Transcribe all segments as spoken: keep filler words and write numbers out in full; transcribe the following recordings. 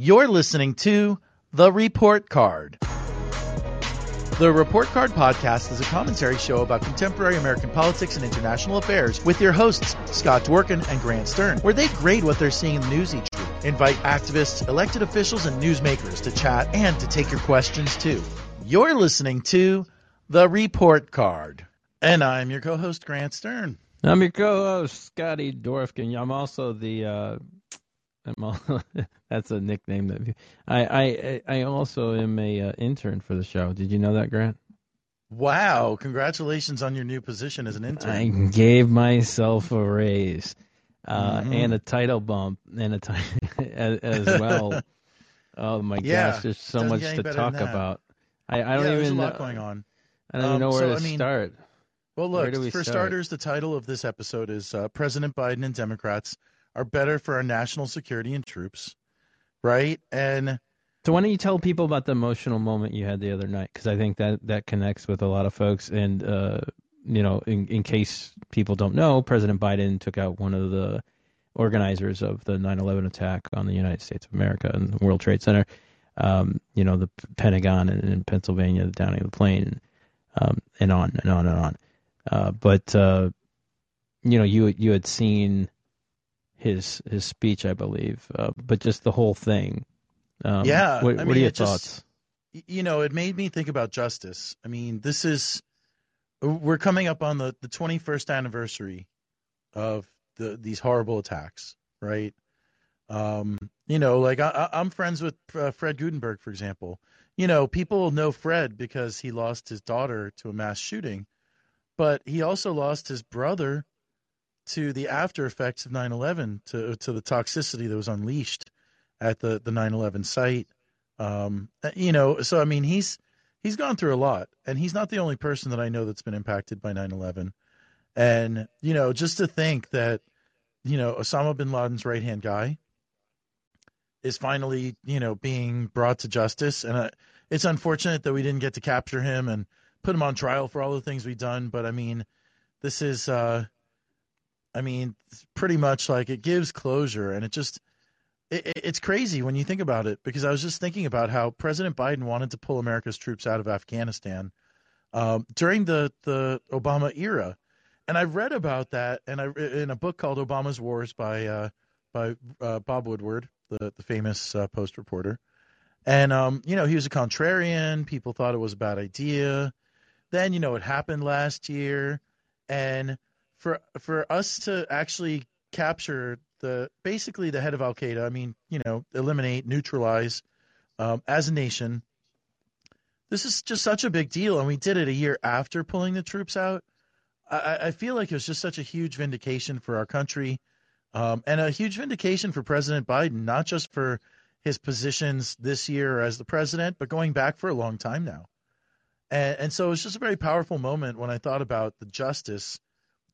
You're listening to The Report Card. The Report Card podcast is a commentary show about contemporary American politics and international affairs with your hosts, Scott Dworkin and Grant Stern, where they grade what they're seeing in the news each week, invite activists, elected officials, and newsmakers to chat and to take your questions too. You're listening to The Report Card. And I'm your co-host, Grant Stern. I'm your co-host, Scotty Dworkin. I'm also the... Uh... I'm all, that's a nickname that I I I also am a uh, intern for the show. Did you know that, Grant? Wow! Congratulations on your new position as an intern. I gave myself a raise uh, mm-hmm. and a title bump and a t- as, as well. Oh my yeah, gosh! There's so much to talk about. I, I don't yeah, even there's a lot know, going on. I don't um, even know where so, to I mean, start. Well, look, we for start? starters, the title of this episode is uh, President Biden and Democrats are better for our national security and troops, right? And so why don't you tell people about the emotional moment you had the other night? Because I think that, that connects with a lot of folks. And, uh, you know, in, in case people don't know, President Biden took out one of the organizers of the nine eleven attack on the United States of America and the World Trade Center, um, you know, the Pentagon in, in Pennsylvania, the downing of the plane, um, and on and on and on. Uh, but, uh, you know, you you had seen... His his speech, I believe, uh, but just the whole thing. Um, yeah, what, what I mean, are your thoughts? Just, you know, it made me think about justice. I mean, this is we're coming up on the, the twenty-first anniversary of the these horrible attacks, right? Um, you know, like I, I'm friends with uh, Fred Gutenberg, for example. You know, people know Fred because he lost his daughter to a mass shooting, but he also lost his brother to the after effects of nine eleven, to to the toxicity that was unleashed at the, the nine eleven site. Um, you know, so, I mean, he's he's gone through a lot, and he's not the only person that I know that's been impacted by nine eleven. And, you know, just to think that, you know, Osama bin Laden's right-hand guy is finally, you know, being brought to justice. And uh, it's unfortunate that we didn't get to capture him and put him on trial for all the things we've done. But, I mean, this is... Uh, I mean, pretty much like it gives closure, and it just it, it's crazy when you think about it, because I was just thinking about how President Biden wanted to pull America's troops out of Afghanistan um, during the, the Obama era. And I read about that and I in a book called Obama's Wars by uh, by uh, Bob Woodward, the, the famous uh, Post reporter. And, um, you know, he was a contrarian. People thought it was a bad idea. Then, you know, it happened last year. And For for us to actually capture the basically the head of Al-Qaeda, I mean, you know, eliminate, neutralize um, as a nation, this is just such a big deal. And we did it a year after pulling the troops out. I, I feel like it was just such a huge vindication for our country um, and a huge vindication for President Biden, not just for his positions this year as the president, but going back for a long time now. And, and so it's just a very powerful moment when I thought about the justice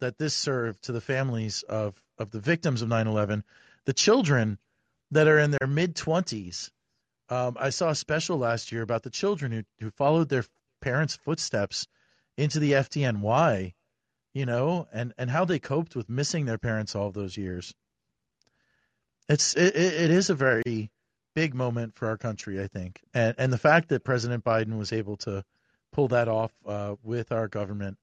that this served to the families of, of the victims of nine eleven, the children that are in their mid-twenties. Um, I saw a special last year about the children who, who followed their parents' footsteps into the F D N Y, you know, and, and how they coped with missing their parents all those years. It's it, it is a very big moment for our country, I think. And, and the fact that President Biden was able to pull that off uh, with our government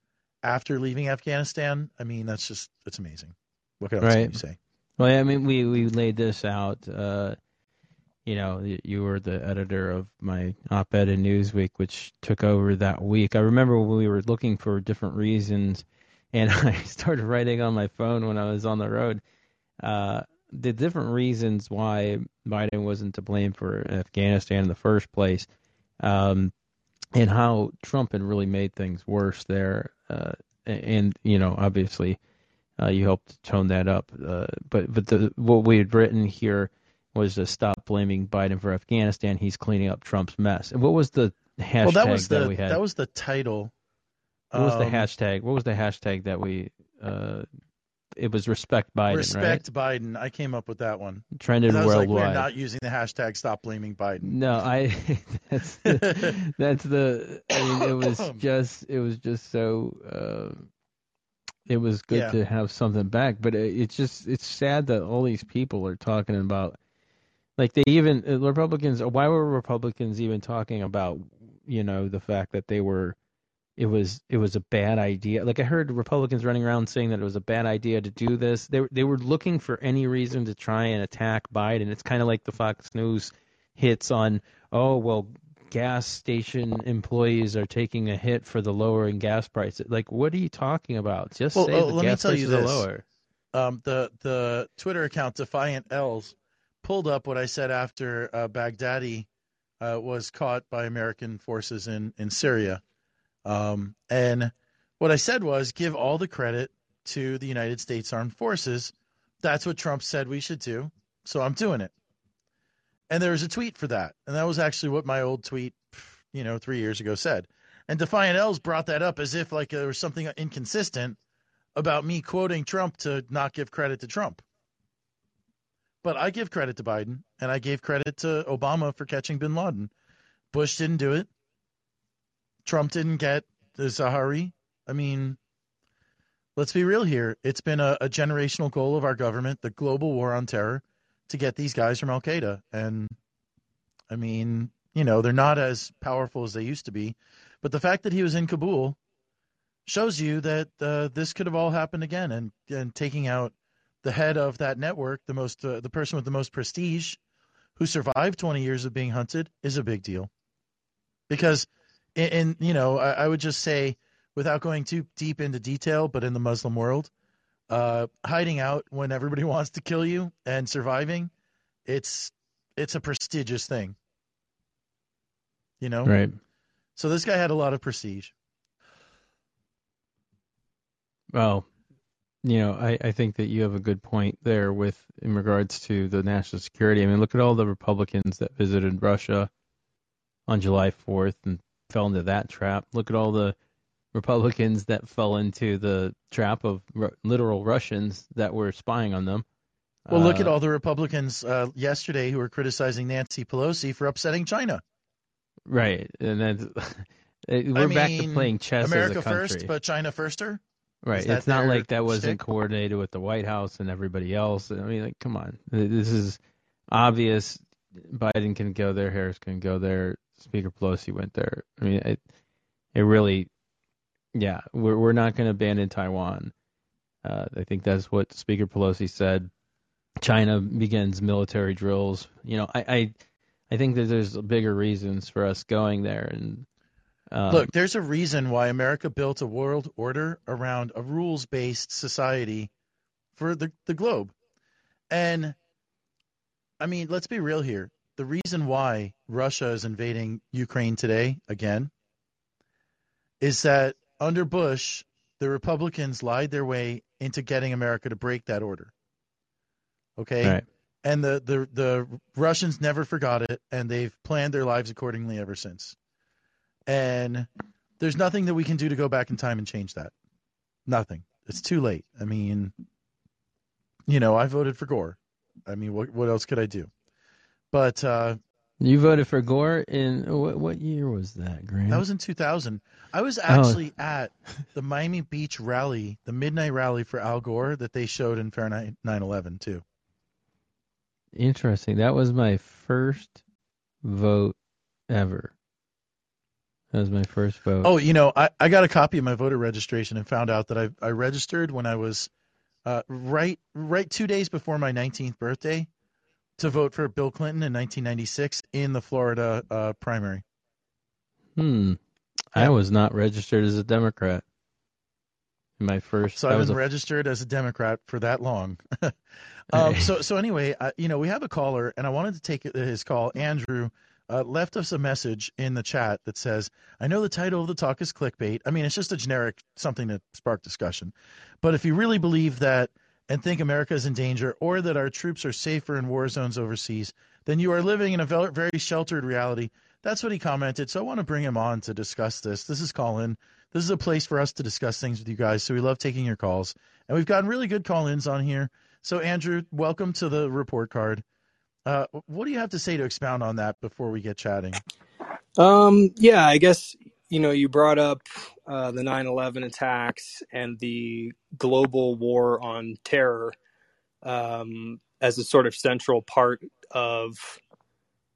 after leaving Afghanistan, I mean, that's just, it's amazing. What else right. can you say? Well, I mean, we, we laid this out, uh, you know, you were the editor of my op-ed in Newsweek, which took over that week. I remember when we were looking for different reasons, and I started writing on my phone when I was on the road, uh, the different reasons why Biden wasn't to blame for Afghanistan in the first place, um, and how Trump had really made things worse there. Uh, and, you know, obviously uh, you helped tone that up. Uh, but but the, what we had written here was to stop blaming Biden for Afghanistan. He's cleaning up Trump's mess. And what was the hashtag well, that, was the, that we had? That was the title. What um, was the hashtag? What was the hashtag that we uh, – it was Respect Biden, Respect right? Biden. I came up with that one. Trended worldwide. I was like, we're not using the hashtag stop blaming Biden. No, I – that's the, that's the – I mean, it was just – it was just so uh, – it was good yeah. to have something back. But it, it's just – it's sad that all these people are talking about Like they even Republicans. Why were Republicans even talking about, you know, the fact that they were, it was it was a bad idea. Like I heard Republicans running around saying that it was a bad idea to do this. They they were looking for any reason to try and attack Biden. It's kind of like the Fox News hits on, oh well, gas station employees are taking a hit for the lowering gas prices. Like, what are you talking about? Just well, say well, the let gas me tell prices you this. Are lower. Um, the the Twitter account Defiant L's pulled up what I said after uh, Baghdadi uh, was caught by American forces in in Syria, um, and what I said was give all the credit to the United States Armed Forces. That's what Trump said we should do, so I'm doing it. And there was a tweet for that, and that was actually what my old tweet, you know, three years ago said. And Defiant L's brought that up as if like there was something inconsistent about me quoting Trump to not give credit to Trump. But I give credit to Biden, and I gave credit to Obama for catching bin Laden. Bush didn't do it. Trump didn't get the Zawahiri. I mean, let's be real here. It's been a, a generational goal of our government, the global war on terror, to get these guys from Al-Qaeda. And, I mean, you know, they're not as powerful as they used to be. But the fact that he was in Kabul shows you that uh, this could have all happened again. And, and taking out the head of that network, the most, uh, the person with the most prestige who survived twenty years of being hunted is a big deal. Because, in, in you know, I, I would just say, without going too deep into detail, but in the Muslim world, uh, hiding out when everybody wants to kill you and surviving, it's, it's a prestigious thing, you know? Right. So this guy had a lot of prestige. Well, you know, I, I think that you have a good point there with in regards to the national security. I mean, look at all the Republicans that visited Russia on July fourth and fell into that trap. Look at all the Republicans that fell into the trap of r- literal Russians that were spying on them. Well, uh, look at all the Republicans uh, yesterday who were criticizing Nancy Pelosi for upsetting China. Right. And then we're I back mean, to playing chess America as a country. First, but China firster? Right. It's not like that wasn't coordinated with the White House and everybody else. I mean, like, come on. This is obvious. Biden can go there. Harris can go there. Speaker Pelosi went there. I mean, it, it really, yeah, we're, we're not going to abandon Taiwan. Uh, I think that's what Speaker Pelosi said. China begins military drills. You know, I, I, I think that there's bigger reasons for us going there. And Um, Look, there's a reason why America built a world order around a rules-based society for the, the globe. And, I mean, let's be real here. The reason why Russia is invading Ukraine today, again, is that under Bush, the Republicans lied their way into getting America to break that order. Okay? Right. And the, the, the Russians never forgot it, and they've planned their lives accordingly ever since. And there's nothing that we can do to go back in time and change that. Nothing. It's too late. I mean, you know, I voted for Gore. I mean, what what else could I do? But uh, you voted for Gore in what, what year was that, Grant? That was in two thousand. I was actually oh. at the Miami Beach rally, the midnight rally for Al Gore that they showed in Fahrenheit nine eleven too. Interesting. That was my first vote ever. That was my first vote. Oh, you know, I, I got a copy of my voter registration and found out that I I registered when I was uh, right right two days before my nineteenth birthday to vote for Bill Clinton in nineteen ninety-six in the Florida uh, primary. Hmm. I was not registered as a Democrat. My first. So I was been a... registered as a Democrat for that long. um, so so anyway, I, you know, we have a caller, and I wanted to take his call, Andrew. Uh, left us a message in the chat that says, I know the title of the talk is clickbait. I mean, it's just a generic something to spark discussion. But if you really believe that and think America is in danger or that our troops are safer in war zones overseas, then you are living in a very sheltered reality. That's what he commented. So I want to bring him on to discuss this. This is Colin. This is a place for us to discuss things with you guys. So we love taking your calls. And we've gotten really good call-ins on here. So, Andrew, welcome to the report card. Uh, what do you have to say to expound on that before we get chatting? Um, yeah, I guess, you know, you brought up uh, the nine eleven attacks and the global war on terror um, as a sort of central part of,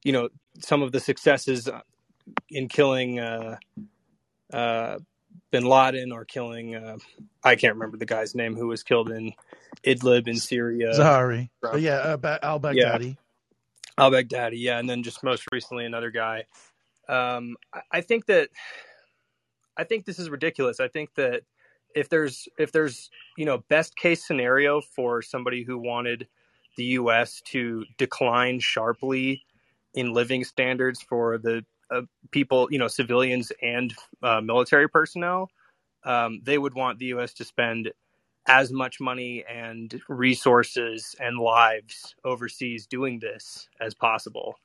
you know, some of the successes in killing uh, uh, bin Laden or killing, uh, I can't remember the guy's name who was killed in Idlib in Syria. Zawahiri. From, yeah, uh, ba- Al-Baghdadi. Yeah. Al-Baghdadi, yeah. And then just most recently another guy. Um, I think that I think this is ridiculous. I think that if there's if there's, you know, best case scenario for somebody who wanted the U S to decline sharply in living standards for the uh, people, you know, civilians and uh, military personnel, um, they would want the U S to spend as much money and resources and lives overseas doing this as possible.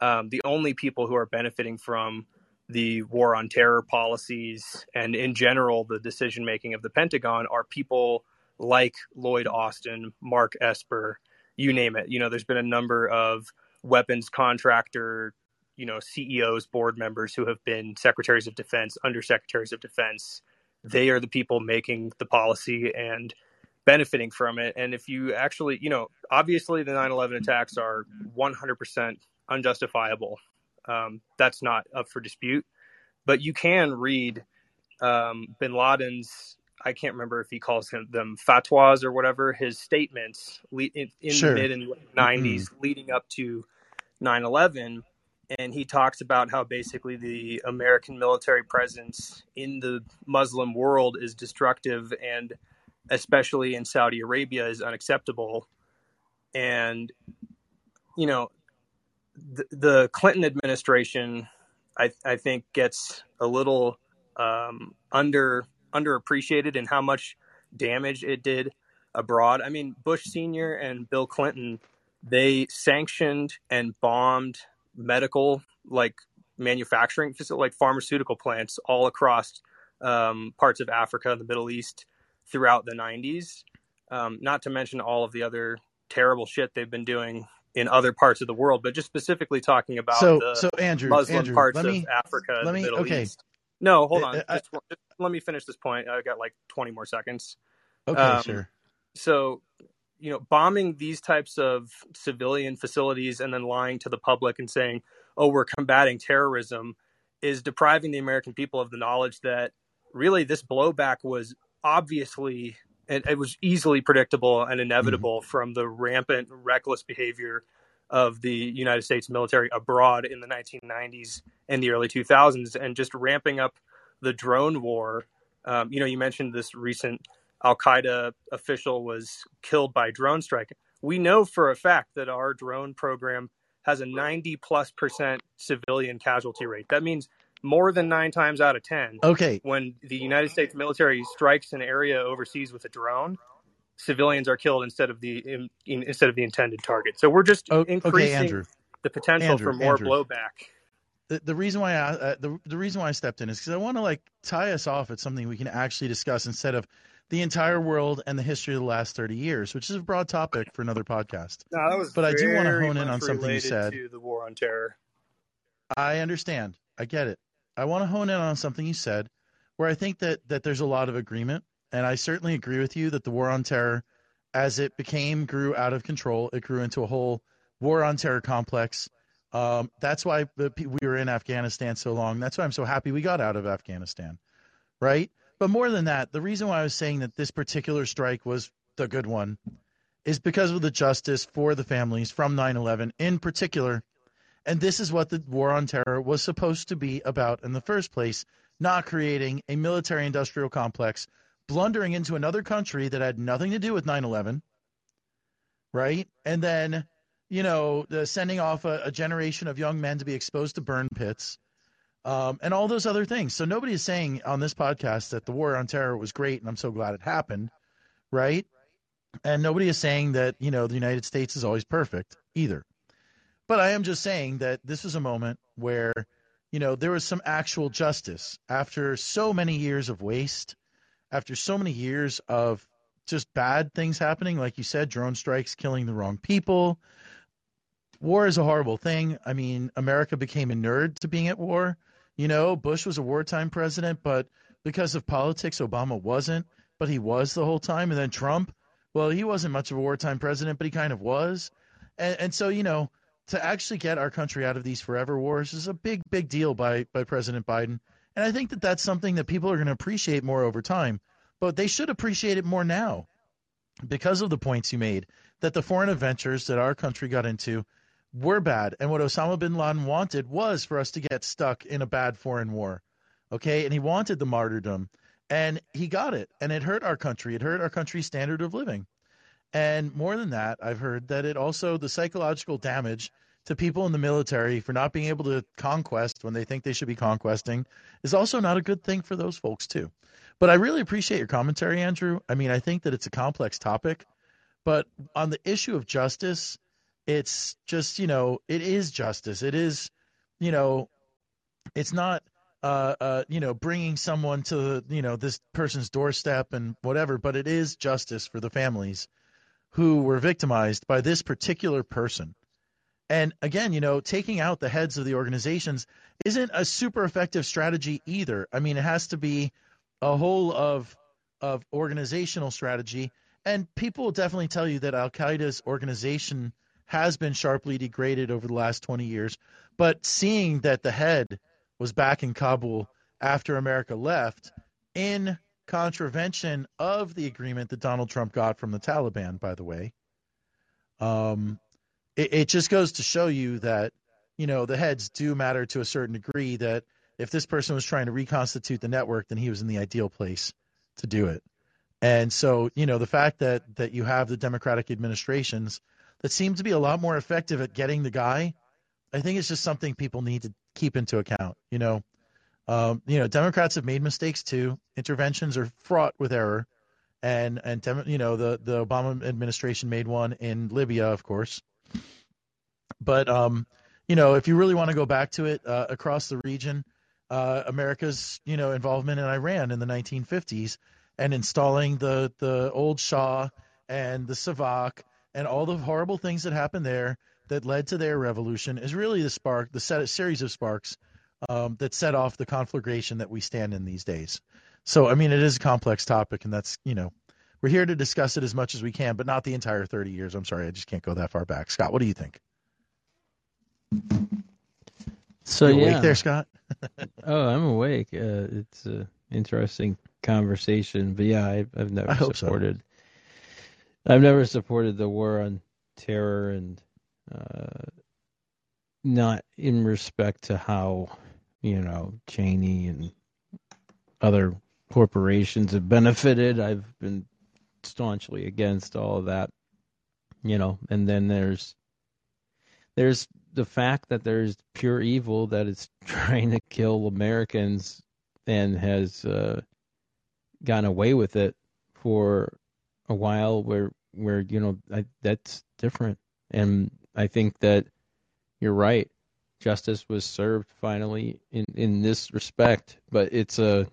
Um, the only people who are benefiting from the war on terror policies and in general, the decision making of the Pentagon are people like Lloyd Austin, Mark Esper, you name it. You know, there's been a number of weapons contractor, you know, C E Os, board members who have been secretaries of defense, undersecretaries of defense. They are the people making the policy and benefiting from it. And if you actually, you know, obviously the nine eleven attacks are one hundred percent unjustifiable. Um, that's not up for dispute, but you can read um, bin Laden's, I can't remember if he calls him, them fatwas or whatever, his statements le- in, in sure. the mid and late nineties mm-hmm. leading up to nine eleven. And he talks about how basically the American military presence in the Muslim world is destructive, and especially in Saudi Arabia is unacceptable. And, you know, the Clinton administration, I, I think, gets a little um, under underappreciated in how much damage it did abroad. I mean, Bush Senior and Bill Clinton, they sanctioned and bombed medical, like manufacturing, like pharmaceutical plants all across um, parts of Africa, the Middle East, throughout the nineties, um, not to mention all of the other terrible shit they've been doing in other parts of the world, but just specifically talking about so, the so Andrew, Muslim Andrew, parts me, of Africa and the Middle okay. East. No, hold on. I, I, just, just let me finish this point. I've got like twenty more seconds. Okay, um, sure. So, you know, bombing these types of civilian facilities and then lying to the public and saying, oh, we're combating terrorism, is depriving the American people of the knowledge that really this blowback was obviously and it was easily predictable and inevitable mm-hmm. from the rampant, reckless behavior of the United States military abroad in the nineteen nineties and the early two thousands, and just ramping up the drone war. Um, you know, you mentioned this recent Al-Qaeda official was killed by drone strike. We know for a fact that our drone program has a ninety plus percent civilian casualty rate. That means more than nine times out of ten. Okay. When the United States military strikes an area overseas with a drone, civilians are killed instead of the in, in, instead of the intended target. So we're just oh, increasing okay, the potential Andrew, for more Andrew. blowback. The, the reason why I uh, the, the reason why I stepped in is because I want to like tie us off at something we can actually discuss instead of the entire world and the history of the last thirty years, which is a broad topic for another podcast. No, that was but I do want to hone in on something you said. To the war on terror. I understand. I get it. I want to hone in on something you said where I think that, that there's a lot of agreement. And I certainly agree with you that the war on terror, as it became, grew out of control. It grew into a whole war on terror complex. Um, that's why we were in Afghanistan so long. That's why I'm so happy we got out of Afghanistan, right? But more than that, the reason why I was saying that this particular strike was the good one is because of the justice for the families from nine eleven in particular. And this is what the war on terror was supposed to be about in the first place, not creating a military industrial complex, blundering into another country that had nothing to do with nine eleven, right? And then, you know, the sending off a, a generation of young men to be exposed to burn pits um, and all those other things. So nobody is saying on this podcast that the war on terror was great and I'm so glad it happened, right? And nobody is saying that, you know, the United States is always perfect either. But I am just saying that this is a moment where, you know, there was some actual justice after so many years of waste, after so many years of just bad things happening. Like you said, drone strikes, killing the wrong people. War is a horrible thing. I mean, America became inured to being at war. You know, Bush was a wartime president, but because of politics, Obama wasn't, but he was the whole time. And then Trump, well, he wasn't much of a wartime president, but he kind of was. And, and so, you know, to actually get our country out of these forever wars is a big, big deal by, by President Biden. And I think that that's something that people are going to appreciate more over time. But they should appreciate it more now because of the points you made, that the foreign adventures that our country got into were bad. And what Osama bin Laden wanted was for us to get stuck in a bad foreign war. Okay, and he wanted the martyrdom, and he got it, and it hurt our country. It hurt our country's standard of living. And more than that, I've heard that it also, the psychological damage to people in the military for not being able to conquest when they think they should be conquesting is also not a good thing for those folks too. But I really appreciate your commentary, Andrew. I mean, I think that it's a complex topic, but on the issue of justice, it's just, you know, it is justice. It is, you know, it's not, uh, uh, you know, bringing someone to, you know, this person's doorstep and whatever, but it is justice for the families who were victimized by this particular person. And again, you know, taking out the heads of the organizations isn't a super effective strategy either. I mean, it has to be a whole of, of organizational strategy. And people will definitely tell you that Al-Qaeda's organization has been sharply degraded over the last twenty years. But seeing that the head was back in Kabul after America left, in contravention of the agreement that Donald Trump got from the Taliban, by the way, um, it, it just goes to show you that, you know, the heads do matter to a certain degree, that if this person was trying to reconstitute the network, then he was in the ideal place to do it. And so, you know, the fact that, that you have the Democratic administrations that seem to be a lot more effective at getting the guy, I think it's just something people need to keep into account. You know, um, you know, Democrats have made mistakes too. Interventions are fraught with error, and and you know the the Obama administration made one in Libya, of course. But um, you know, if you really want to go back to it, uh, across the region, uh, America's you know involvement in Iran in the nineteen fifties and installing the the old Shah and the Savak and all the horrible things that happened there that led to their revolution is really the spark, the set, series of sparks um, that set off the conflagration that we stand in these days. So, I mean, it is a complex topic, and that's, you know, we're here to discuss it as much as we can, but not the entire thirty years. I'm sorry, I just can't go that far back. Scott, what do you think? So, you awake yeah. there, Scott? Oh, I'm awake. Uh, it's an interesting conversation, but yeah, I, I've never I supported. So. I've never supported the war on terror and Uh, not in respect to how, you know, Cheney and other corporations have benefited. I've been staunchly against all of that, you know, and then there's there's the fact that there's pure evil that is trying to kill Americans and has uh, gotten away with it for a while where, where you know, I, that's different. And I think that you're right. Justice was served finally in, in this respect, but it's a,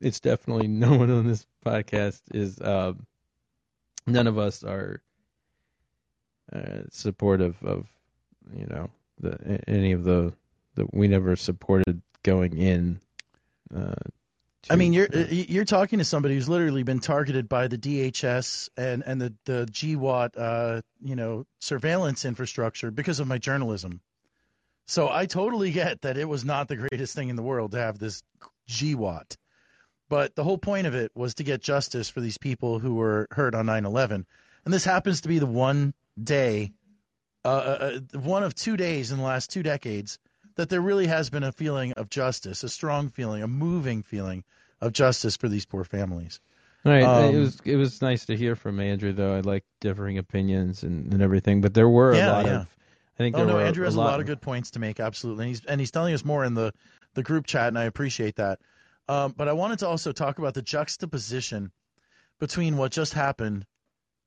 it's definitely no one on this podcast is, uh, none of us are uh, supportive of, you know, the, any of the, the, we never supported going in. Uh, to, I mean, you're, uh, you're talking to somebody who's literally been targeted by the D H S and, and the, the G W A T, uh, you know, surveillance infrastructure because of my journalism. So I totally get that it was not the greatest thing in the world to have this G W A T. But the whole point of it was to get justice for these people who were hurt on nine eleven. And this happens to be the one day, uh, uh, one of two days in the last two decades that there really has been a feeling of justice, a strong feeling, a moving feeling of justice for these poor families. All right. Um, it was it was nice to hear from Andrew, though. I like differing opinions and, and everything, but there were yeah, a lot yeah. of. I think. There oh no, were Andrew a, has a lot, lot of good points to make. Absolutely, and he's and he's telling us more in the, the group chat, and I appreciate that. Um, but I wanted to also talk about the juxtaposition between what just happened,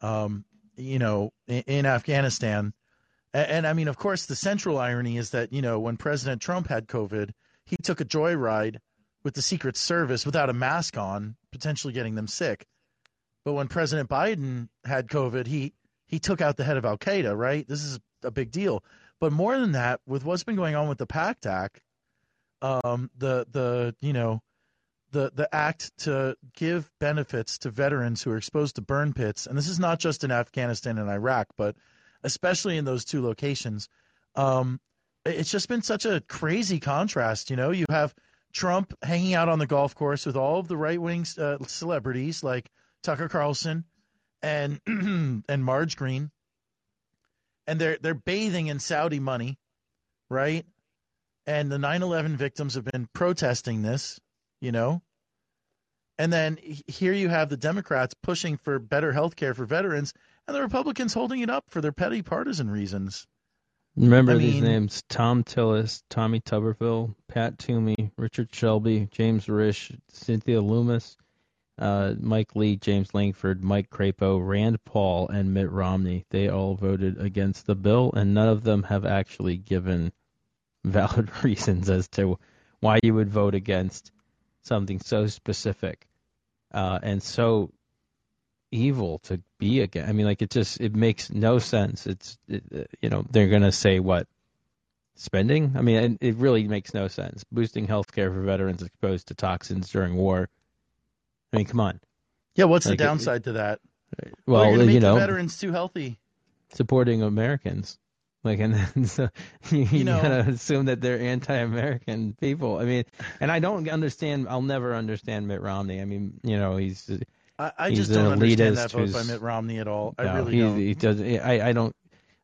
um, you know, in, in Afghanistan. And, and I mean, of course, the central irony is that, you know, when President Trump had COVID, he took a joyride with the Secret Service without a mask on, potentially getting them sick. But when President Biden had COVID, he he took out the head of Al-Qaeda, right? This is a big deal. But more than that, with what's been going on with the PACT Act, um, the the you know, the the act to give benefits to veterans who are exposed to burn pits, and this is not just in Afghanistan and Iraq, but especially in those two locations, Um, it's just been such a crazy contrast. You know, you have Trump hanging out on the golf course with all of the right-wing uh, celebrities like Tucker Carlson and and Marge Green, and they're they're bathing in Saudi money, right? And the nine eleven victims have been protesting this, you know. And then here you have the Democrats pushing for better health care for veterans and the Republicans holding it up for their petty partisan reasons. Remember I these mean, names, Tom Tillis, Tommy Tuberville, Pat Toomey, Richard Shelby, James Risch, Cynthia Lummis, uh, Mike Lee, James Langford, Mike Crapo, Rand Paul, and Mitt Romney. They all voted against the bill, and none of them have actually given valid reasons as to why you would vote against something so specific uh, and so evil to be again. I mean, like, it just, it makes no sense. It's, it, you know, they're going to say what? Spending? I mean, it really makes no sense. Boosting health care for veterans exposed to toxins during war. I mean, come on. Yeah, what's like, the downside it, to that? Well, well you're make you know, the veterans too healthy. Supporting Americans. Like, and then, so you, you, you know, gotta assume that they're anti-American people. I mean, and I don't understand. I'll never understand Mitt Romney. I mean, you know, he's I, I he's just don't understand that vote by Mitt Romney at all. I no, really he, don't. He does, I, I don't.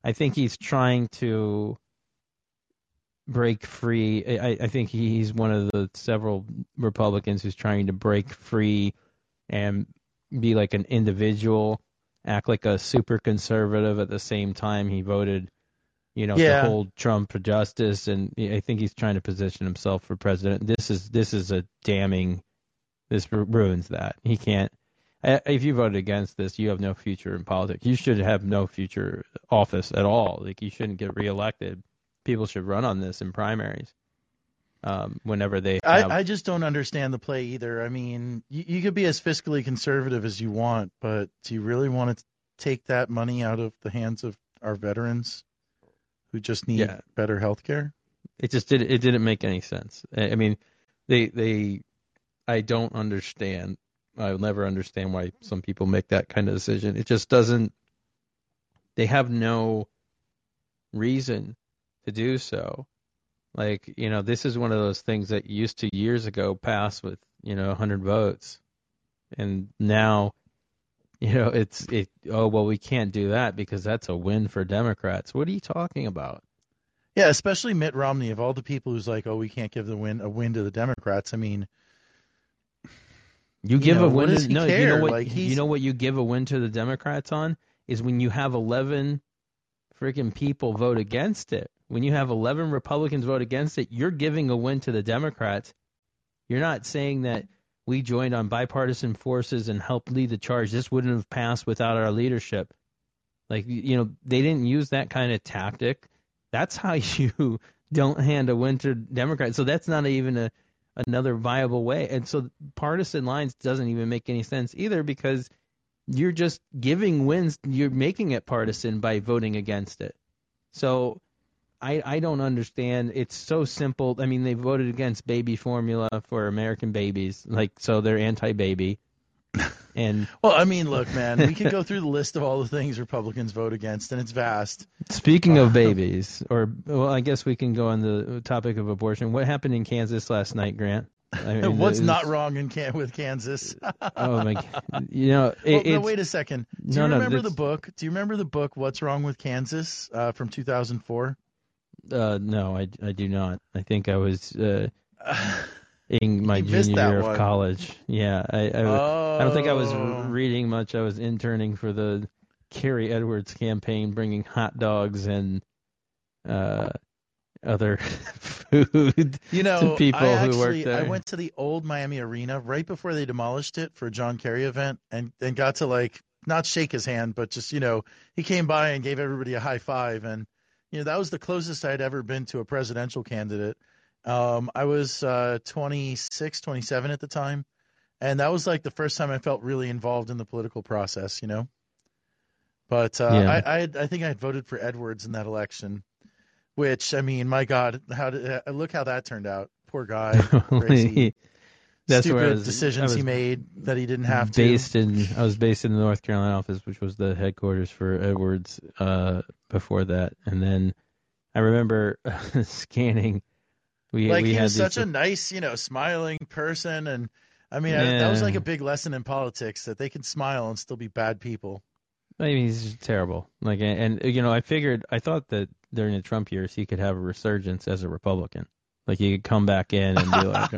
I think he's trying to break free. I, I think he's one of the several Republicans who's trying to break free and be like an individual, act like a super conservative at the same time he voted. You know, yeah. to hold Trump for justice, and I think he's trying to position himself for president. This is this is a damning. This ruins that. He can't. If you voted against this, you have no future in politics. You should have no future office at all. Like, you shouldn't get reelected. People should run on this in primaries. Um, whenever they, have... I, I just don't understand the play either. I mean, you, you could be as fiscally conservative as you want, but do you really want to take that money out of the hands of our veterans? Who just need yeah. better health care? It just did. It didn't make any sense. I mean, they they. I don't understand. I'll never understand why some people make that kind of decision. It just doesn't. They have no reason to do so. Like, you know, this is one of those things that used to years ago pass with, you know, one hundred votes, and now. You know, it's it. Oh, well, we can't do that because that's a win for Democrats. What are you talking about? Yeah, especially Mitt Romney of all the people who's like, oh, we can't give the win a win to the Democrats. I mean, you give you know, a win. To, no, care? you know what? Like you know what? You give a win to the Democrats on is when you have eleven freaking people vote against it. When you have eleven Republicans vote against it, you're giving a win to the Democrats. You're not saying that. We joined on bipartisan forces and helped lead the charge. This wouldn't have passed without our leadership. Like, you know, they didn't use that kind of tactic. That's how you don't hand a win to Democrats. So that's not even a another viable way. And so partisan lines doesn't even make any sense either because you're just giving wins. You're making it partisan by voting against it. So I, I don't understand. It's so simple. I mean, they voted against baby formula for American babies, like so they're anti-baby. And well, I mean, look, man, we can go through the list of all the things Republicans vote against, and it's vast. Speaking uh, of babies, or well, I guess we can go on the topic of abortion. What happened in Kansas last night, Grant? I mean, What's was, not wrong in Can with Kansas? Oh my God! You know, it, well, no, wait a second. Do no, you remember no, the book? Do you remember the book What's Wrong with Kansas uh, from two thousand four? Uh, no, I, I do not. I think I was uh, in my junior year of one. college. Yeah, I I, oh. I don't think I was reading much. I was interning for the Carrie Edwards campaign, bringing hot dogs and uh, other food you know, to people I actually, who worked there. I went to the old Miami Arena right before they demolished it for a John Kerry event and, and got to, like, not shake his hand, but just, you know, he came by and gave everybody a high five and you know, that was the closest I'd ever been to a presidential candidate. Um, I was uh, twenty-six, twenty-seven at the time, and that was like the first time I felt really involved in the political process, you know. But uh, yeah. I, I, I think I had voted for Edwards in that election, which, I mean, my God, how did, uh, look how that turned out. Poor guy. Crazy. That's Stupid where I was, decisions I was he made that he didn't have based to. In, I was based in the North Carolina office, which was the headquarters for Edwards uh, before that. And then I remember scanning. We, like, we he had was such these... a nice, you know, smiling person. And I mean, yeah. I, that was like a big lesson in politics, that they can smile and still be bad people. I mean, he's terrible. Like, and, and, you know, I figured, I thought that during the Trump years, he could have a resurgence as a Republican. Like, he could come back in and be like,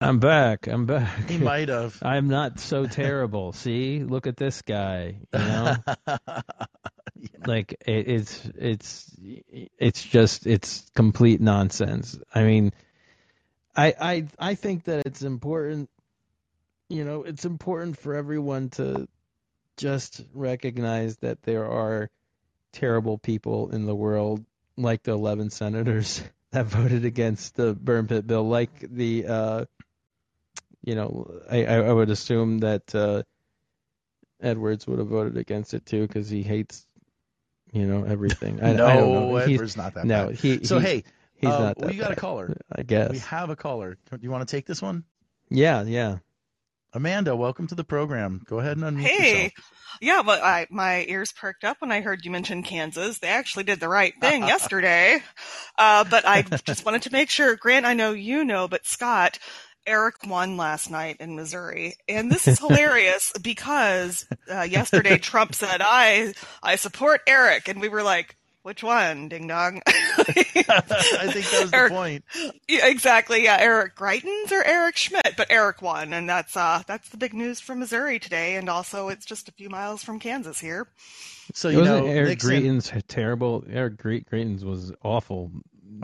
I'm back, I'm back. He might have. I'm not so terrible. See, look at this guy, you know? Yeah. Like, it, it's, it's, it's just, it's complete nonsense. I mean, I, I, I think that it's important, you know, it's important for everyone to just recognize that there are terrible people in the world, like the eleven senators that voted against the burn pit bill, like the, uh, you know, I, I would assume that uh, Edwards would have voted against it too, because he hates, you know, everything. I, no, I don't know. Edwards he's, not that no, bad. He, so, he, hey, he's uh, not that we got bad. A caller. I guess. We have a caller. Do you want to take this one? Yeah, yeah. Amanda, welcome to the program. Go ahead and unmute hey. yourself. Yeah, well, I, my ears perked up when I heard you mention Kansas. They actually did the right thing yesterday. Uh, but I just wanted to make sure, Grant, I know you know, but Scott, Eric won last night in Missouri. And this is hilarious because uh, yesterday Trump said, I, I support Eric. And we were like, which one, ding dong? I think that was Eric, the point. Yeah, exactly. Yeah, Eric Greitens or Eric Schmidt, but Eric won, and that's uh, that's the big news from Missouri today, and also it's just a few miles from Kansas here. So you Wasn't know, Eric Nixon... Greitens terrible. Eric Greitens was awful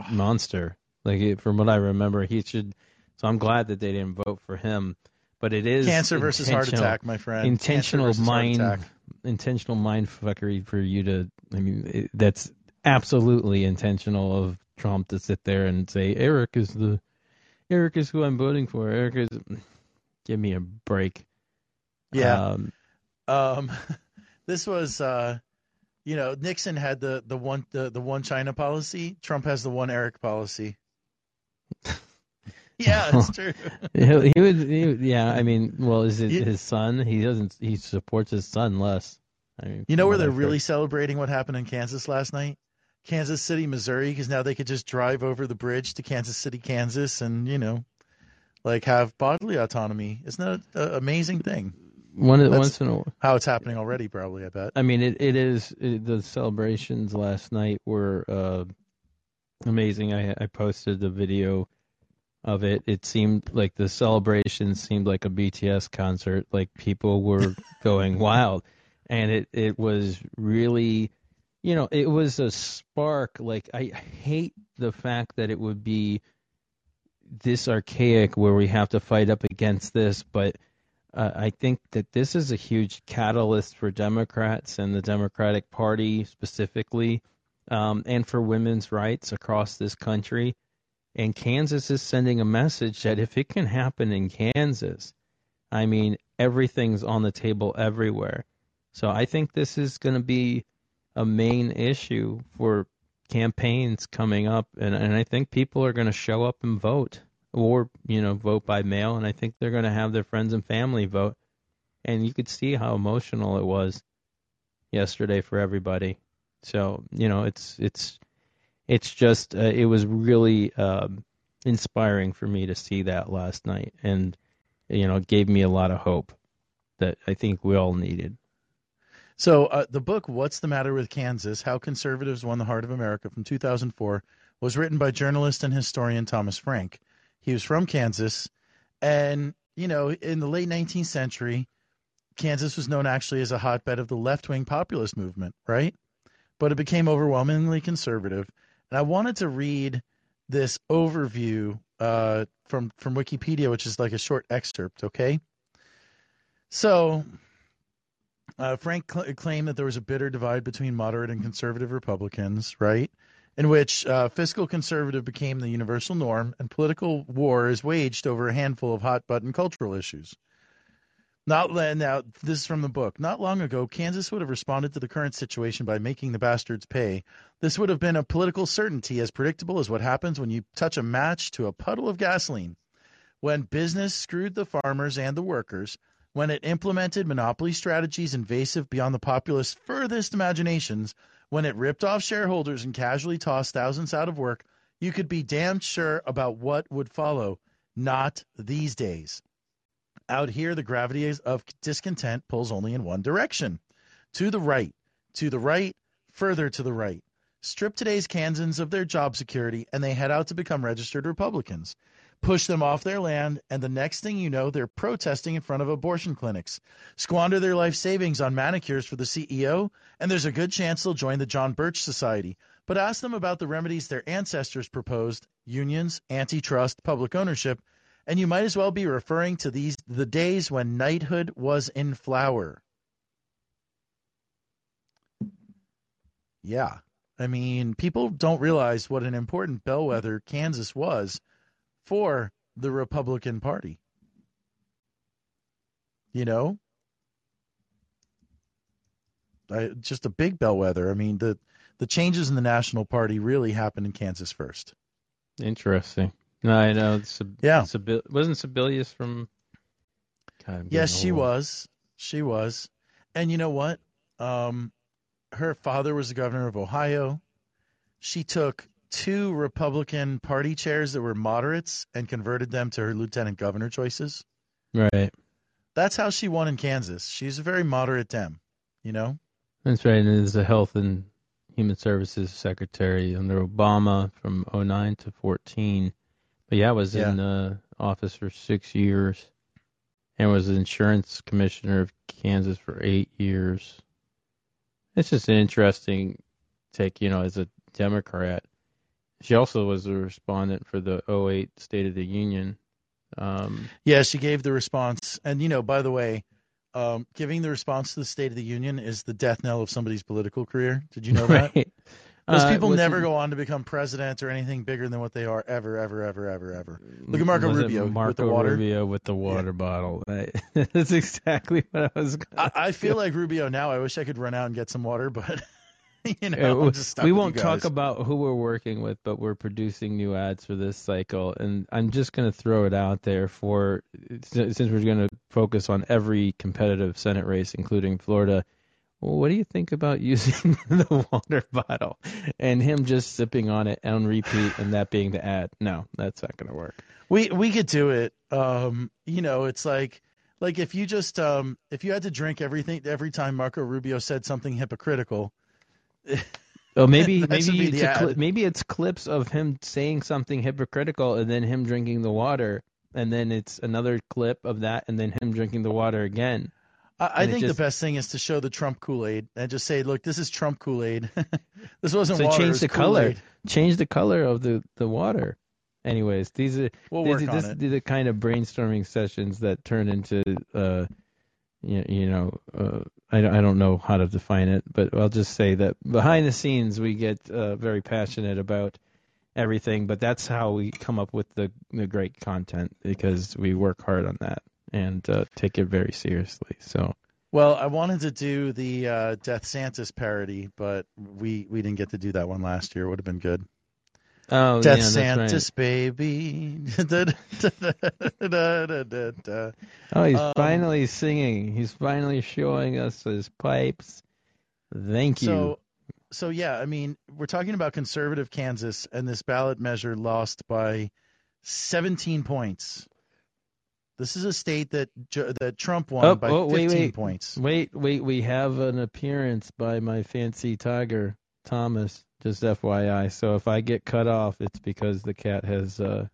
monster. Like from what I remember, he should. So I'm glad that they didn't vote for him. But it is cancer versus heart attack, my friend. Intentional mind, intentional mind fuckery for you to. I mean, it, that's absolutely intentional of Trump to sit there and say Eric is the, Eric is who I'm voting for. Eric is, give me a break. Yeah. Um, um this was, uh, you know, Nixon had the the one the, the one China policy. Trump has the one Eric policy. Yeah, that's true. he, he would, he, yeah. I mean, well, is it he, his son? He doesn't. He supports his son less. I mean, you know where they're really celebrating what happened in Kansas last night? Kansas City, Missouri, because now they could just drive over the bridge to Kansas City, Kansas, and you know, like have bodily autonomy. Isn't that an amazing thing? One of, once in a, how it's happening already, probably. I bet. I mean, it it is it, the celebrations last night were uh, amazing. I I posted the video. Of it, it seemed like the celebration seemed like a B T S concert. Like people were going wild, and it, it was really, you know, it was a spark. Like I hate the fact that it would be this archaic where we have to fight up against this, but uh, I think that this is a huge catalyst for Democrats and the Democratic Party specifically, um, and for women's rights across this country. And Kansas is sending a message that if it can happen in Kansas, I mean, everything's on the table everywhere. So I think this is going to be a main issue for campaigns coming up. And, and I think people are going to show up and vote or, you know, vote by mail. And I think they're going to have their friends and family vote. And you could see how emotional it was yesterday for everybody. So, you know, it's it's. It's just, uh, it was really uh, inspiring for me to see that last night. And, you know, it gave me a lot of hope that I think we all needed. So uh, the book, What's the Matter with Kansas? How Conservatives Won the Heart of America from two thousand four, was written by journalist and historian Thomas Frank. He was from Kansas. And, you know, in the late nineteenth century, Kansas was known actually as a hotbed of the left-wing populist movement, right? But it became overwhelmingly conservative. And I wanted to read this overview uh, from, from Wikipedia, which is like a short excerpt, okay? So uh, Frank cl- claimed that there was a bitter divide between moderate and conservative Republicans, right, in which uh, fiscal conservative became the universal norm and political war is waged over a handful of hot-button cultural issues. Not now. This is from the book. Not long ago, Kansas would have responded to the current situation by making the bastards pay. This would have been a political certainty as predictable as what happens when you touch a match to a puddle of gasoline. When business screwed the farmers and the workers, when it implemented monopoly strategies invasive beyond the populace's furthest imaginations, when it ripped off shareholders and casually tossed thousands out of work, you could be damned sure about what would follow. Not these days. Out here, the gravity of discontent pulls only in one direction. To the right, to the right, further to the right. Strip today's Kansans of their job security, and they head out to become registered Republicans. Push them off their land, and the next thing you know, they're protesting in front of abortion clinics. Squander their life savings on manicures for the C E O, and there's a good chance they'll join the John Birch Society. But ask them about the remedies their ancestors proposed, unions, antitrust, public ownership, and you might as well be referring to these the days when knighthood was in flower. Yeah, I mean, people don't realize what an important bellwether Kansas was for the Republican Party. You know? I, just a big bellwether. I mean, the, the changes in the National Party really happened in Kansas first. Interesting. No, I know. It's a, yeah. It's a, wasn't Sebelius from... God, yes, she was. She was. And you know what? Um, her father was the governor of Ohio. She took two Republican Party chairs that were moderates and converted them to her lieutenant governor choices. Right. That's how she won in Kansas. She's a very moderate Dem, you know? That's right. And is the Health and Human Services Secretary under Obama from oh nine to fourteen. But yeah, was yeah. in uh, office for six years and was the insurance commissioner of Kansas for eight years. It's just an interesting take, you know, as a Democrat. She also was a respondent for the oh eight State of the Union. Um, yeah, she gave the response. And, you know, by the way, um, giving the response to the State of the Union is the death knell of somebody's political career. Did you know that? Right. Those people uh, never it, go on to become president or anything bigger than what they are ever, ever, ever, ever, ever. Look at Marco Rubio Marco with the water. Rubio with the water yeah. bottle. I, that's exactly what I was going to I, I feel like Rubio now. I wish I could run out and get some water, but... You know, just we won't talk about who we're working with, but we're producing new ads for this cycle. And I'm just going to throw it out there for, since we're going to focus on every competitive Senate race, including Florida, what do you think about using the water bottle and him just sipping on it on repeat and that being the ad? No, that's not going to work. We we could do it. Um, you know, it's like, like if you just, um, if you had to drink everything, every time Marco Rubio said something hypocritical, oh, maybe maybe it's a cli- maybe it's clips of him saying something hypocritical and then him drinking the water, and then it's another clip of that and then him drinking the water again. I, I think just... the best thing is to show the Trump Kool-Aid and just say, "Look, this is Trump Kool-Aid. This wasn't so water." So change the Kool-Aid. color, change the color of the, the water. Anyways, these are we'll these, this, these are the kind of brainstorming sessions that turn into uh, you, you know. Uh, I don't know how to define it, but I'll just say that behind the scenes we get uh, very passionate about everything, but that's how we come up with the, the great content, because we work hard on that and uh, take it very seriously. So, well, I wanted to do the uh, Death Santis parody, but we, we didn't get to do that one last year. It would have been good. Oh, Death yeah, Santis, right. Baby. da, da, da, da, da, da. Oh, he's um, finally singing. He's finally showing us his pipes. Thank you. So, so yeah, I mean, we're talking about conservative Kansas, and this ballot measure lost by seventeen points. This is a state that that Trump won oh, by oh, fifteen wait, wait. points. Wait, wait, we have an appearance by my fancy tiger, Thomas. Just F Y I. So if I get cut off, it's because the cat has uh,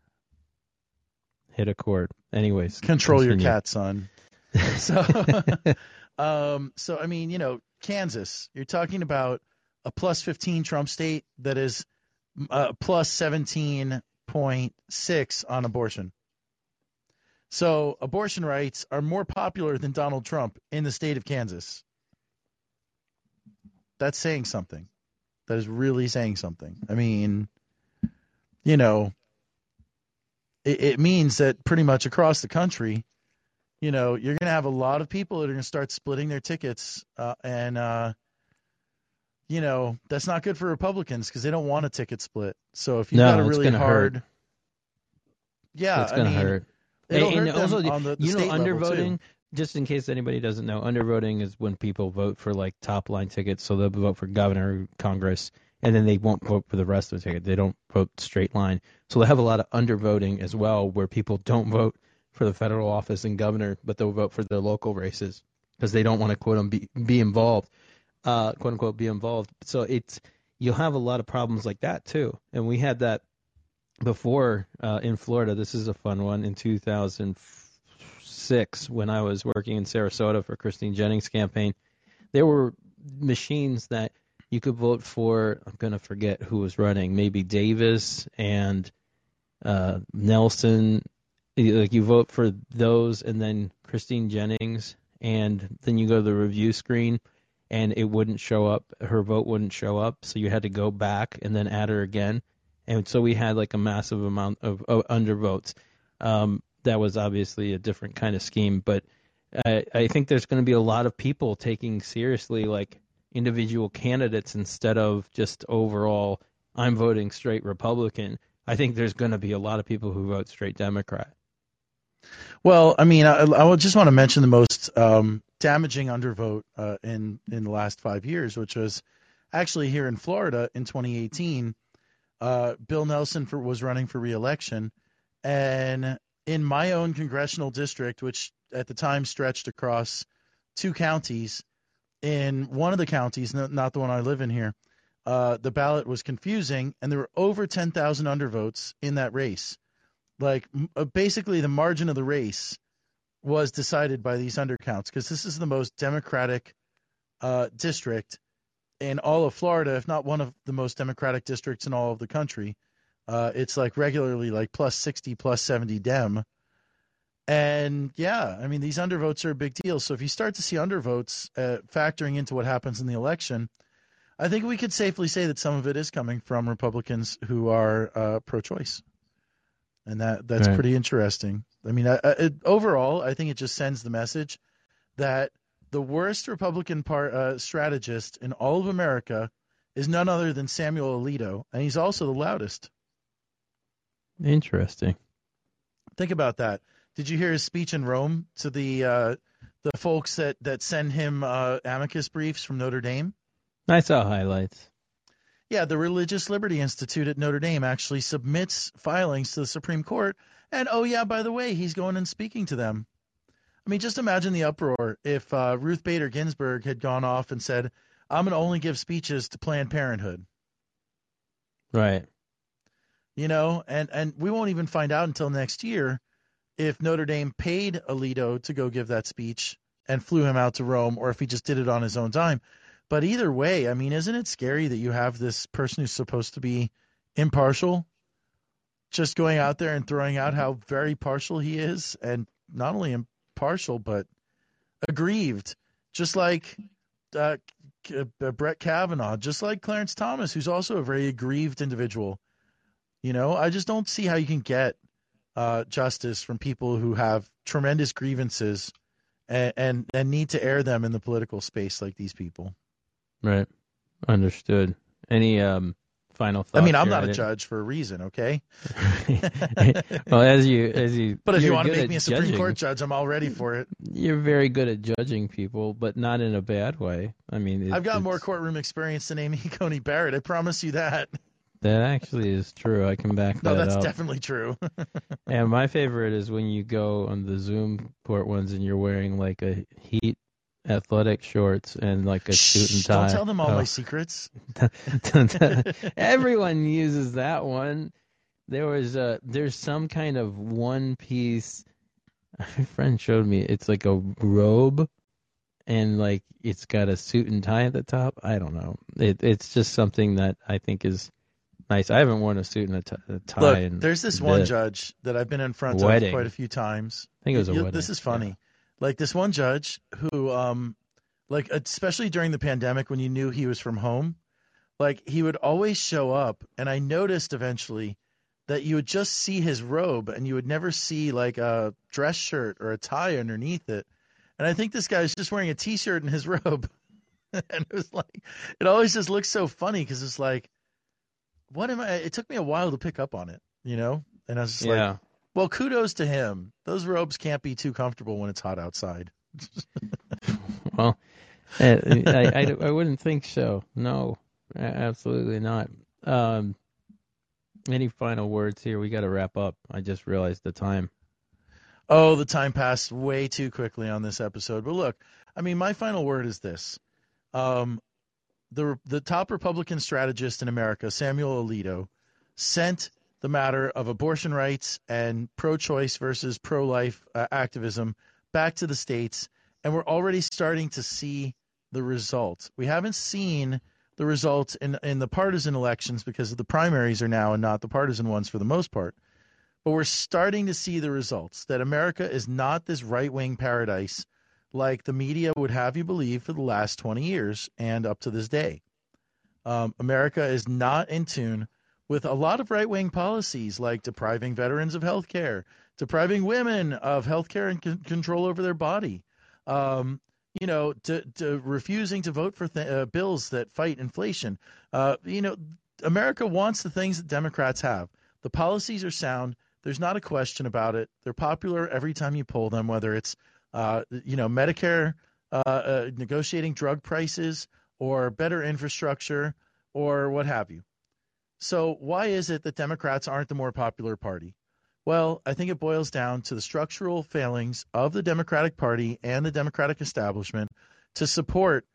hit a chord. Anyways, control continue. Your cat, son. So, um, so I mean, you know, Kansas. You're talking about a plus fifteen Trump state that is uh, plus seventeen point six on abortion. So abortion rights are more popular than Donald Trump in the state of Kansas. That's saying something. That is really saying something. I mean, you know, it, it means that pretty much across the country, you know, you're going to have a lot of people that are going to start splitting their tickets. Uh, and, uh, you know, that's not good for Republicans because they don't want a ticket split. So if you've no, got a really hard. Hurt. Yeah, it's going to hurt. It'll and, hurt and them also, on the, the you know, undervoting. just in case anybody doesn't know, undervoting is when people vote for like top line tickets. So they'll vote for governor, Congress, and then they won't vote for the rest of the ticket. They don't vote straight line. So they have a lot of undervoting as well, where people don't vote for the federal office and governor, but they'll vote for their local races because they don't want to quote them be, be involved, uh, quote unquote, be involved. So it's, you'll have a lot of problems like that too. And we had that before uh, in Florida. This is a fun one. In two thousand six, when I was working in Sarasota for Christine Jennings' campaign, there were machines that you could vote for. I'm going to forget who was running, maybe Davis and uh, Nelson. Like you vote for those and then Christine Jennings, and then you go to the review screen and it wouldn't show up. Her vote wouldn't show up. So you had to go back and then add her again. And so we had like a massive amount of, of undervotes. Um, that was obviously a different kind of scheme, but I, I think there's going to be a lot of people taking seriously, like, individual candidates instead of just overall, I'm voting straight Republican. I think there's going to be a lot of people who vote straight Democrat. Well, I mean, I, I just want to mention the most um, damaging undervote uh, in, in the last five years, which was actually here in Florida in twenty eighteen. Uh, Bill Nelson for, was running for re-election. And in my own congressional district, which at the time stretched across two counties, in one of the counties, not the one I live in here, uh, the ballot was confusing, and there were over ten thousand undervotes in that race. Like, basically the margin of the race was decided by these undercounts, because this is the most Democratic uh, district in all of Florida, if not one of the most Democratic districts in all of the country. Uh, it's like regularly like plus sixty, plus seventy Dem. And yeah, I mean, these undervotes are a big deal. So if you start to see undervotes uh, factoring into what happens in the election, I think we could safely say that some of it is coming from Republicans who are uh, pro-choice. And that that's right. Pretty interesting. I mean, I, I, it, overall, I think it just sends the message that the worst Republican part, uh, strategist in all of America is none other than Samuel Alito. And he's also the loudest. Interesting. Think about that. Did you hear his speech in Rome to the uh, the folks that, that send him uh, amicus briefs from Notre Dame? I saw highlights. Yeah, the Religious Liberty Institute at Notre Dame actually submits filings to the Supreme Court. And, oh, yeah, by the way, he's going and speaking to them. I mean, just imagine the uproar if uh, Ruth Bader Ginsburg had gone off and said, I'm going to only give speeches to Planned Parenthood. Right. You know, and, and we won't even find out until next year if Notre Dame paid Alito to go give that speech and flew him out to Rome, or if he just did it on his own time. But either way, I mean, isn't it scary that you have this person who's supposed to be impartial just going out there and throwing out how very partial he is, and not only impartial, but aggrieved, just like uh, Brett Kavanaugh, just like Clarence Thomas, who's also a very aggrieved individual. You know, I just don't see how you can get Uh, justice from people who have tremendous grievances and, and and need to air them in the political space like these people. Right. Understood. Any um, final thoughts? I mean, I'm here? Not I a didn't... judge for a reason, okay? Well, as you... as you, but if you want to make me a Supreme judging, Court judge, I'm all ready for it. You're very good at judging people, but not in a bad way. I mean... It, I've got it's... more courtroom experience than Amy Coney Barrett, I promise you that. That actually is true. I can back that up. No, that's up. Definitely true. And my favorite is when you go on the Zoom court ones and you're wearing like a Heat athletic shorts and like a Shh, suit and tie. Don't tell them all oh. my secrets. Everyone uses that one. There was a, there's some kind of one piece. My friend showed me. It's like a robe. And like it's got a suit and tie at the top. I don't know. It, it's just something that I think is nice. I haven't worn a suit and a, t- a tie. Look, and there's this one judge that I've been in front wedding. of quite a few times. I think it was a you, wedding. This is funny. Yeah. Like this one judge who, um, like especially during the pandemic when you knew he was from home, like he would always show up. And I noticed eventually that you would just see his robe and you would never see like a dress shirt or a tie underneath it. And I think this guy is just wearing a T-shirt and his robe. And it was like, it always just looks so funny because it's like, what am I? It took me a while to pick up on it, you know? And I was just yeah. like, well, kudos to him. Those robes can't be too comfortable when it's hot outside. Well, I, I, I wouldn't think so. No, absolutely not. Um, any final words here? We got to wrap up. I just realized the time. Oh, the time passed way too quickly on this episode. But look, I mean, my final word is this. Um, the the top Republican strategist in America, Samuel Alito, sent the matter of abortion rights and pro-choice versus pro-life uh, activism back to the states, and we're already starting to see the results. We haven't seen the results in, in the partisan elections because the primaries are now and not the partisan ones for the most part. But we're starting to see the results, that America is not this right-wing paradise like the media would have you believe for the last twenty years and up to this day. Um, America is not in tune with a lot of right-wing policies like depriving veterans of health care, depriving women of health care and c- control over their body, um, you know, to, to refusing to vote for th- uh, bills that fight inflation. Uh, you know, America wants the things that Democrats have. The policies are sound. There's not a question about it. They're popular every time you poll them, whether it's, uh, you know, Medicare, uh, uh, negotiating drug prices or better infrastructure or what have you. So why is it that Democrats aren't the more popular party? Well, I think it boils down to the structural failings of the Democratic Party and the Democratic establishment to support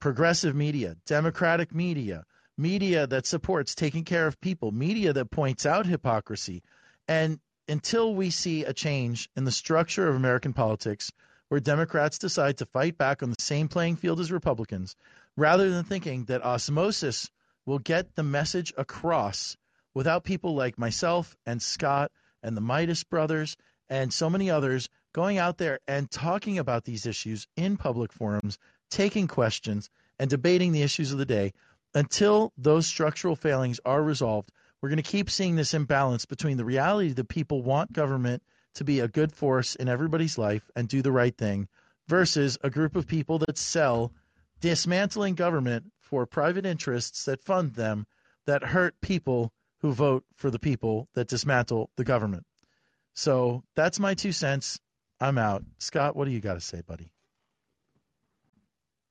progressive media, Democratic media, media that supports taking care of people, media that points out hypocrisy. And until we see a change in the structure of American politics, where Democrats decide to fight back on the same playing field as Republicans, rather than thinking that osmosis will get the message across without people like myself and Scott and the Midas brothers and so many others going out there and talking about these issues in public forums, taking questions and debating the issues of the day. Until those structural failings are resolved, we're going to keep seeing this imbalance between the reality that people want government to be a good force in everybody's life and do the right thing versus a group of people that sell dismantling government for private interests that fund them, that hurt people who vote for the people that dismantle the government. So that's my two cents. I'm out. Scott, what do you got to say, buddy?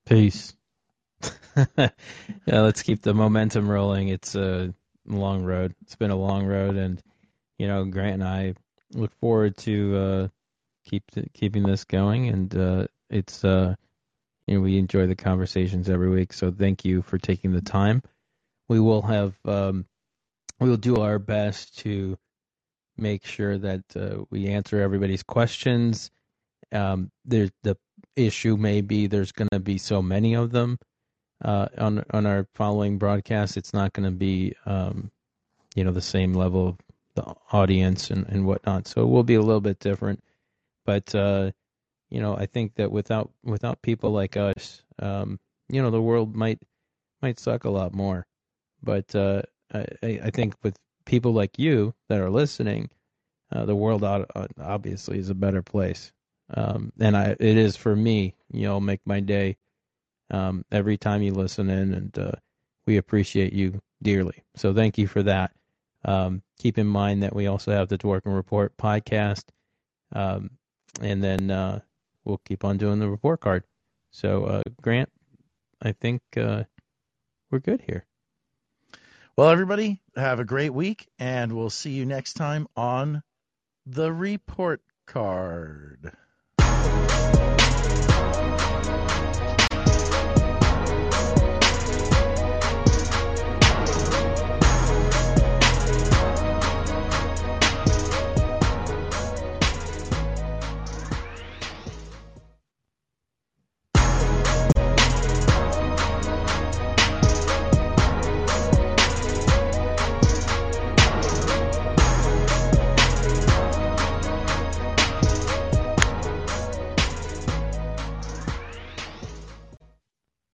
Peace. Yeah, let's keep the momentum rolling. It's a long road. It's been a long road. And, you know, Grant and I look forward to uh, keep keeping this going. And uh, it's... Uh, And we enjoy the conversations every week, so thank you for taking the time. We will have, um, we will do our best to make sure that uh, we answer everybody's questions. Um, there's the issue may be there's going to be so many of them uh, on on our following broadcast. It's not going to be, um, you know, the same level of the audience and and whatnot. So it will be a little bit different, but. Uh, You know, I think that without without people like us, um, you know, the world might might suck a lot more. But uh, I, I think with people like you that are listening, uh, the world obviously is a better place. Um, and I, it is for me. You know, make my day um, every time you listen in, and uh, we appreciate you dearly. So thank you for that. Um, keep in mind that we also have the Dworkin Report podcast, um, and then. Uh, We'll keep on doing the report card. So, uh, Grant, I think uh, we're good here. Well, everybody, have a great week, and we'll see you next time on The Report Card.